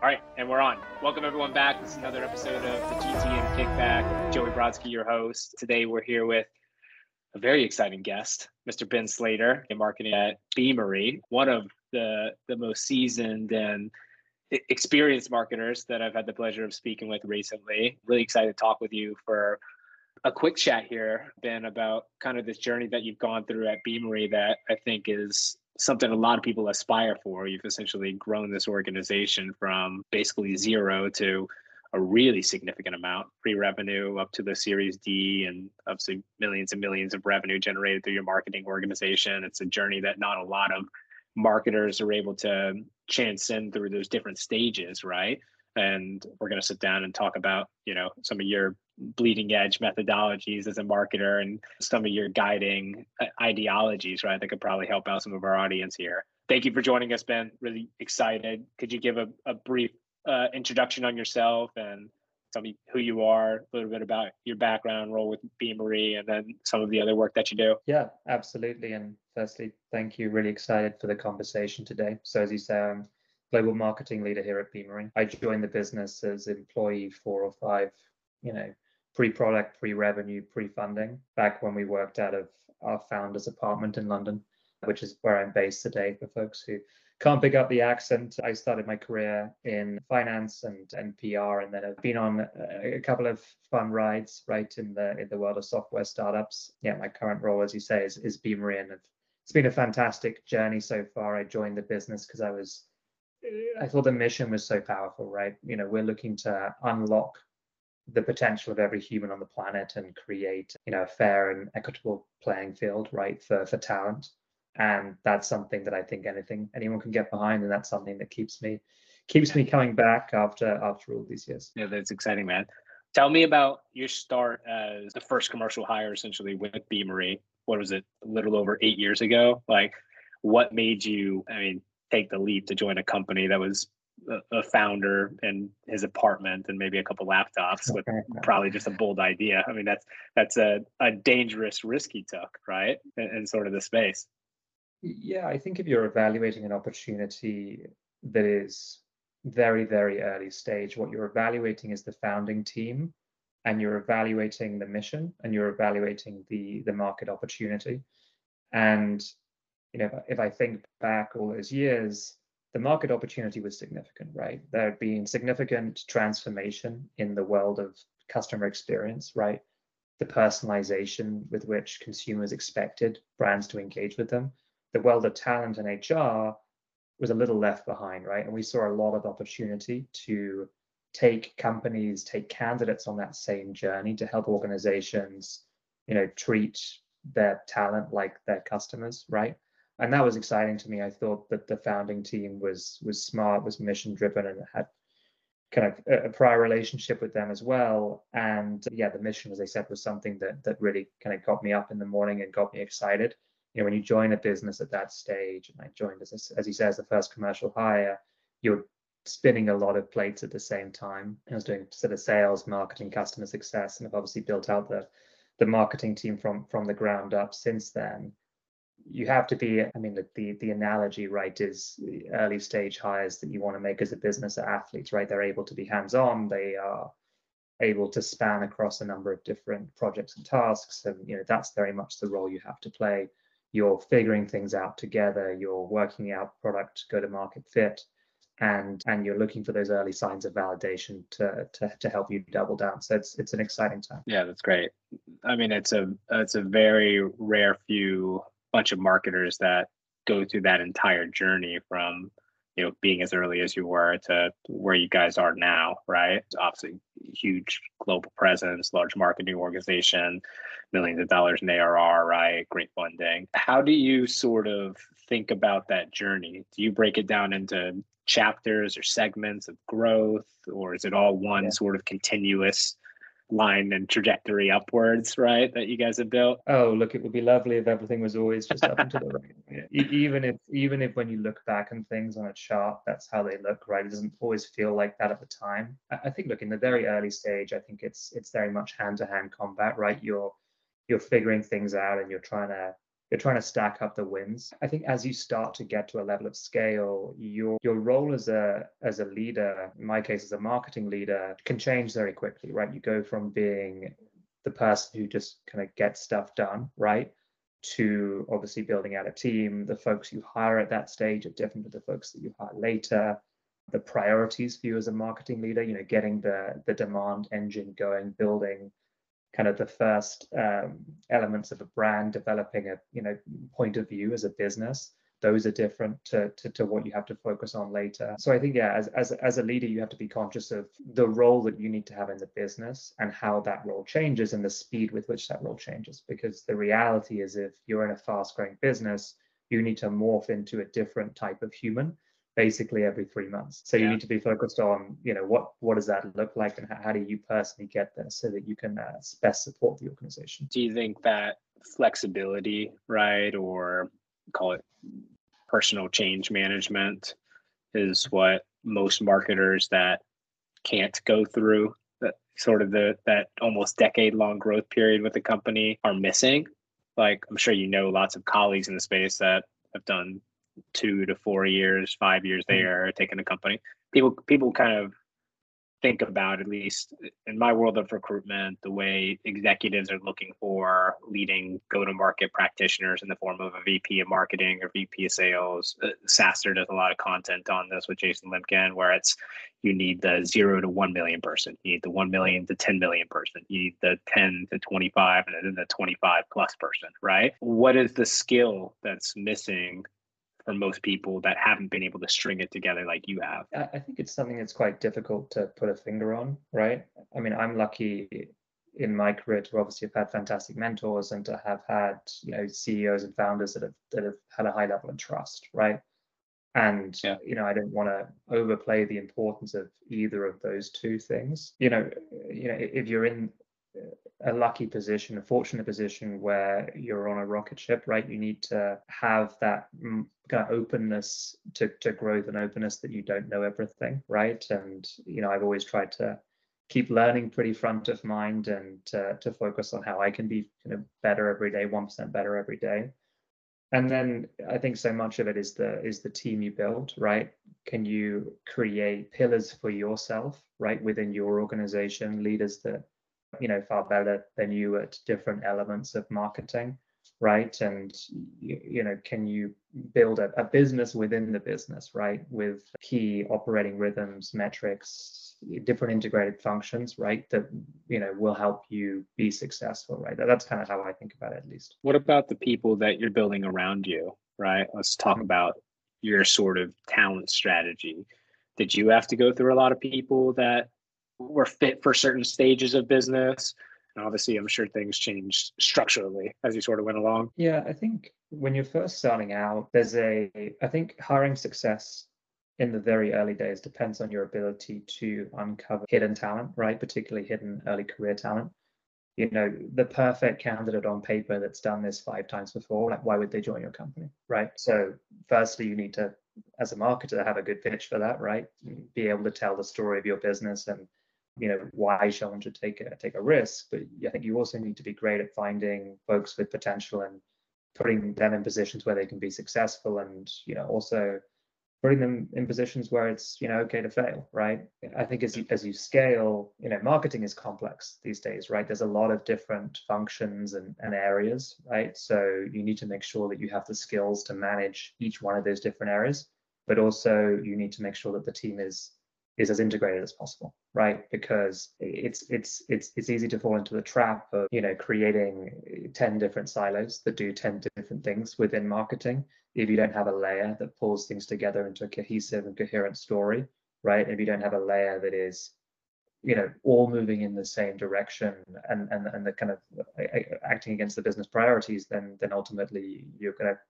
All right, and we're on. Welcome everyone back. This is another episode of the GTM Kickback. Joey Brodsky, your host. Today we're here with a very exciting guest, Mr. Ben Slater, in marketing at Beamery, one of the most seasoned and experienced marketers that I've had the pleasure of speaking with recently. Really excited to talk with you for a quick chat here, Ben, about kind of this journey that you've gone through at Beamery that I think is something a lot of people aspire for. You've essentially grown this organization from basically zero to a really significant amount, pre-revenue up to the Series D, and obviously millions and millions of revenue generated through your marketing organization. It's a journey that not a lot of marketers are able to transcend through those different stages, right? And we're going to sit down and talk about, you know, some of your bleeding edge methodologies as a marketer and some of your guiding ideologies, right? That could probably help out some of our audience here. Thank you for joining us, Ben. Really excited. Could you give a brief introduction on yourself and tell me who you are, a little bit about your background, role with Beamery, and then some of the other work that you do? Yeah, absolutely. And firstly, thank you. Really excited for the conversation today. So as you say, I'm global marketing leader here at Beamery. I joined the business as employee 4 or 5, you know, pre-product, pre-revenue, pre-funding, back when we worked out of our founder's apartment in London, which is where I'm based today. For folks who can't pick up the accent, I started my career in finance and PR, and then I've been on a couple of fun rides, right, in the world of software startups. Yeah, my current role, as you say, is Beamery, and it's been a fantastic journey so far. I joined the business because I thought the mission was so powerful, right? You know, we're looking to unlock the potential of every human on the planet and create, you know, a fair and equitable playing field, right, for talent. And that's something that I think anyone can get behind, and that's something that keeps me coming back after all these years. Yeah, that's exciting, man. Tell me about your start as the first commercial hire, essentially, with Beamery. What was it, a little over 8 years ago? Like, what made you, take the leap to join a company that was a founder in his apartment and maybe a couple laptops with probably just a bold idea? I mean, that's a dangerous risk he took, right? And sort of the space. Yeah, I think if you're evaluating an opportunity that is very, very early stage, what you're evaluating is the founding team, and you're evaluating the mission, and you're evaluating the market opportunity. And you know, if I think back all those years, the market opportunity was significant, right? There had been significant transformation in the world of customer experience, right? The personalization with which consumers expected brands to engage with them. The world of talent and HR was a little left behind, right? And we saw a lot of opportunity to take companies, take candidates on that same journey to help organizations, you know, treat their talent like their customers, right? And that was exciting to me. I thought that the founding team was smart, was mission driven, and had kind of a prior relationship with them as well. And yeah, the mission, as I said, was something that really kind of got me up in the morning and got me excited. You know, when you join a business at that stage, and I joined as he says, the first commercial hire, you're spinning a lot of plates at the same time. I was doing sort of sales, marketing, customer success, and I've obviously built out the marketing team from the ground up since then. You have to be, the analogy, right, is early stage hires that you want to make as a business are athletes, right? They're able to be hands-on. They are able to span across a number of different projects and tasks. And, you know, that's very much the role you have to play. You're figuring things out together. You're working out product, go-to-market fit, and you're looking for those early signs of validation to help you double down. So it's an exciting time. Yeah, that's great. I mean, it's a very rare few bunch of marketers that go through that entire journey from, you know, being as early as you were to where you guys are now, right? It's obviously huge global presence, large marketing organization, millions of dollars in ARR, right? Great funding. How do you sort of think about that journey? Do you break it down into chapters or segments of growth, or is it all one sort of continuous line and trajectory upwards, right, that you guys have built? Oh, look, it would be lovely if everything was always just up and to the right. Even if when you look back on things on a chart, that's how they look, right? It doesn't always feel like that at the time. I think, look, in the very early stage, I think it's very much hand-to-hand combat, right? You're figuring things out, and you're trying to you're trying to stack up the wins. I think as you start to get to a level of scale, your role as a leader, in my case as a marketing leader, can change very quickly, right? You go from being the person who just kind of gets stuff done, right, to obviously building out a team. The folks you hire at that stage are different to the folks that you hire later. The priorities for you as a marketing leader, you know, getting the demand engine going, building kind of the first elements of a brand, developing a, you know, point of view as a business. Those are different to what you have to focus on later. So I think, yeah, as a leader, you have to be conscious of the role that you need to have in the business and how that role changes and the speed with which that role changes. Because the reality is, if you're in a fast-growing business, you need to morph into a different type of human basically every 3 months. So you need to be focused on, you know, what does that look like and how do you personally get there so that you can best support the organization. Do you think that flexibility, right, or call it personal change management, is what most marketers that can't go through that sort of that almost decade-long growth period with the company are missing? Like, I'm sure you know lots of colleagues in the space that have done 2 to 4 years, 5 years there, taking a company. People kind of think about, at least in my world of recruitment, the way executives are looking for leading go-to-market practitioners in the form of a VP of marketing or VP of sales. SaaStr does a lot of content on this with Jason Lemkin, where it's, you need the 0 to 1 million person, you need the 1 million to 10 million person, you need the 10 to 25, and then the 25 plus person, right? What is the skill that's missing for most people that haven't been able to string it together like you have? I think it's something that's quite difficult to put a finger on, right? I mean, I'm lucky in my career to obviously have had fantastic mentors and to have had, you know, CEOs and founders that have had a high level of trust, right? And, you know, I don't want to overplay the importance of either of those two things. You know, if you're in a lucky position, a fortunate position where you're on a rocket ship, right? You need to have that kind of openness to growth and openness that you don't know everything, right? And, you know, I've always tried to keep learning pretty front of mind and to focus on how I can be, you know, better every day, 1% better every day. And then I think so much of it is the team you build, right? Can you create pillars for yourself, right? Within your organization, leaders that, you know, far better than you at different elements of marketing, right? And, you know, can you build a business within the business, right? With key operating rhythms, metrics, different integrated functions, right? That, you know, will help you be successful, right? That's kind of how I think about it, at least. What about the people that you're building around you, right? Let's talk about your sort of talent strategy. Did you have to go through a lot of people that were fit for certain stages of business? And obviously, I'm sure things changed structurally as you sort of went along. Yeah, I think when you're first starting out, I think hiring success in the very early days depends on your ability to uncover hidden talent, right? Particularly hidden early career talent. You know, the perfect candidate on paper that's done this 5 times before, like, why would they join your company, right? So firstly, you need to, as a marketer, have a good pitch for that, right? Be able to tell the story of your business and, you know, why someone should take a risk. But I think you also need to be great at finding folks with potential and putting them in positions where they can be successful, and, you know, also putting them in positions where it's, you know, okay to fail, right? I think as you scale, you know, marketing is complex these days, right? There's a lot of different functions and areas, right? So you need to make sure that you have the skills to manage each one of those different areas, but also you need to make sure that the team is as integrated as possible, right? Because it's easy to fall into the trap of, you know, creating 10 different silos that do 10 different things within marketing if you don't have a layer that pulls things together into a cohesive and coherent story, right? If you don't have a layer that is, you know, all moving in the same direction and the kind of acting against the business priorities, then ultimately you're going to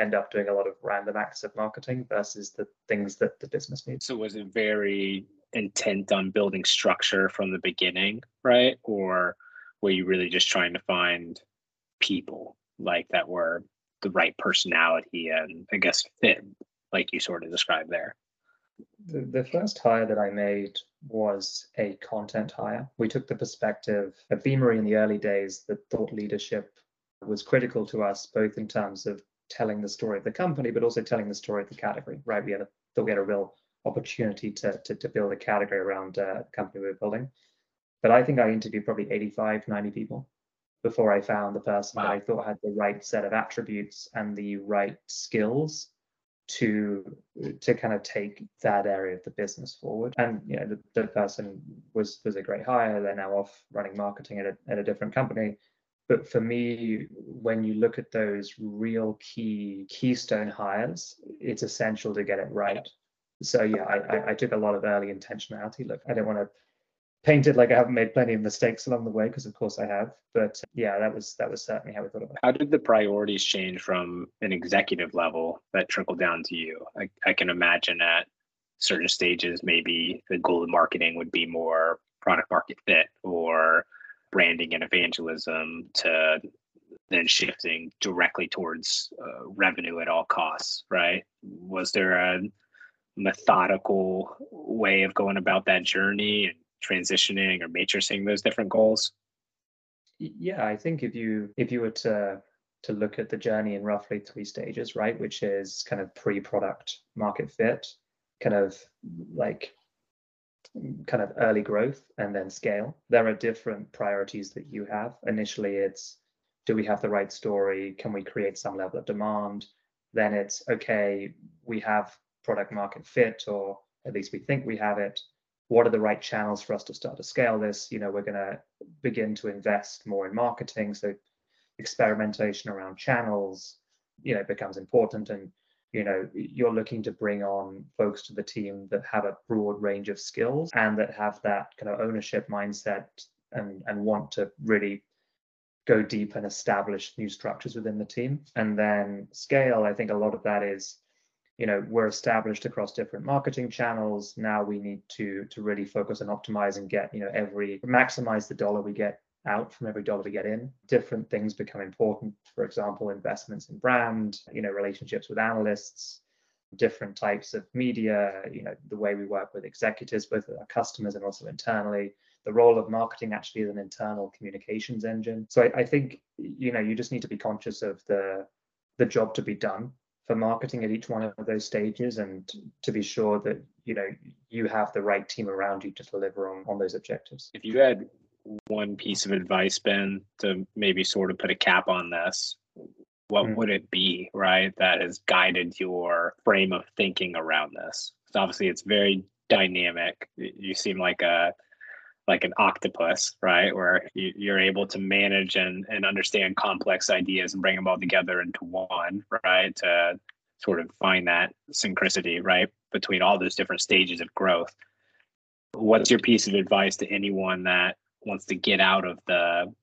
end up doing a lot of random acts of marketing versus the things that the business needs. So was it very intent on building structure from the beginning, right? Or were you really just trying to find people like that were the right personality and, I guess, fit, like you sort of described there? The first hire that I made was a content hire. We took the perspective at Beamery in the early days that thought leadership was critical to us, both in terms of telling the story of the company, but also telling the story of the category, right? We had thought we had a real opportunity to build a category around the company we were building. But I think I interviewed probably 85, 90 people before I found the person that I thought had the right set of attributes and the right skills to kind of take that area of the business forward. And you know, the person was a great hire. They're now off running marketing at a different company. But for me, when you look at those real keystone hires, it's essential to get it right. So yeah, I took a lot of early intentionality. Look, I don't want to paint it like I haven't made plenty of mistakes along the way, because of course I have. But yeah, that was certainly how we thought about it. How did the priorities change from an executive level that trickled down to you? I can imagine at certain stages, maybe the goal of marketing would be more product market fit or branding and evangelism, to then shifting directly towards revenue at all costs, right? Was there a methodical way of going about that journey and transitioning or matrixing those different goals? Yeah, I think if you were to look at the journey in roughly three stages, right, which is kind of pre-product market fit, kind of early growth, and then scale. There are different priorities that you have. Initially, it's, do we have the right story? Can we create some level of demand? Then it's, okay, we have product market fit, or at least we think we have it. What are the right channels for us to start to scale this? You know, we're going to begin to invest more in marketing. So experimentation around channels, you know, becomes important. And, you know, you're looking to bring on folks to the team that have a broad range of skills and that have that kind of ownership mindset and want to really go deep and establish new structures within the team. And then scale, I think a lot of that is, you know, we're established across different marketing channels. Now we need to really focus and optimize and get, you know, maximize the dollar we get out from every dollar we get in. Different things become important. For example, investments in brand, you know, relationships with analysts, different types of media, you know, the way we work with executives, both our customers and also internally. The role of marketing actually is an internal communications engine. So I think, you know, you just need to be conscious of the job to be done for marketing at each one of those stages, and to be sure that, you know, you have the right team around you to deliver on those objectives. If you had one piece of advice, Ben, to maybe sort of put a cap on this, what would it be, right, that has guided your frame of thinking around this? Because obviously it's very dynamic. You seem like an octopus, right, where you're able to manage and understand complex ideas and bring them all together into one, right, to sort of find that synchronicity, right, between all those different stages of growth. What's your piece of advice to anyone that wants to get out of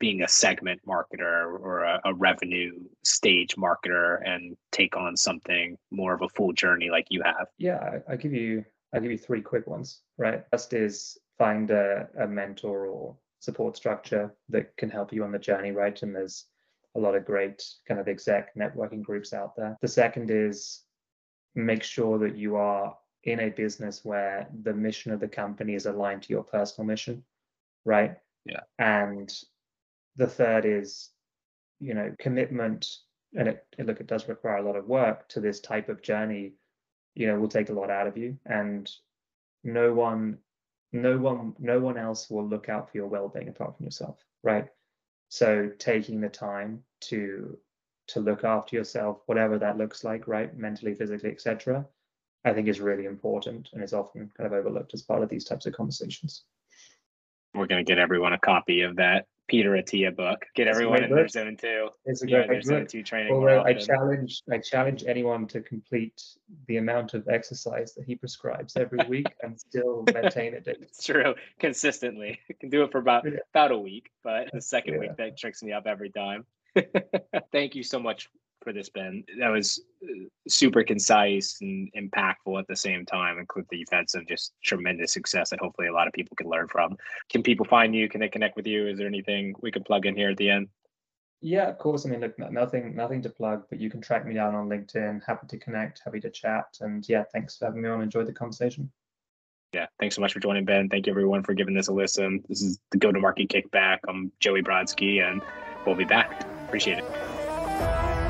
being a segment marketer or a revenue stage marketer and take on something more of a full journey like you have? Yeah, I'll give you three quick ones, right? First is find a mentor or support structure that can help you on the journey, right? And there's a lot of great kind of exec networking groups out there. The second is make sure that you are in a business where the mission of the company is aligned to your personal mission, right? Yeah. And the third is, you know, commitment. And it does require a lot of work to this type of journey. You know, will take a lot out of you, and no one else will look out for your well-being apart from yourself, right? So taking the time to look after yourself, whatever that looks like, right, mentally, physically, etc., I think is really important and is often kind of overlooked as part of these types of conversations. We're going to get everyone a copy of that Peter Attia book. Get everyone in their zone two. It's a great book. Although I challenge anyone to complete the amount of exercise that he prescribes every week and still maintain it. It's true. Consistently. I can do it for about a week, but the second week that tricks me up every time. Thank you so much for this, Ben. That was super concise and impactful at the same time, and clearly you've had some just tremendous success that hopefully a lot of people can learn from. Can people find you? Can they connect with you? Is there anything we can plug in here at the end? Yeah, of course. I mean, look, nothing to plug, but you can track me down on LinkedIn. Happy to connect, happy to chat. And yeah, thanks for having me on. Enjoyed the conversation. Yeah, thanks so much for joining, Ben. Thank you, everyone, for giving this a listen. This is the Go-to-Market Kickback. I'm Joey Brodsky, and we'll be back. Appreciate it.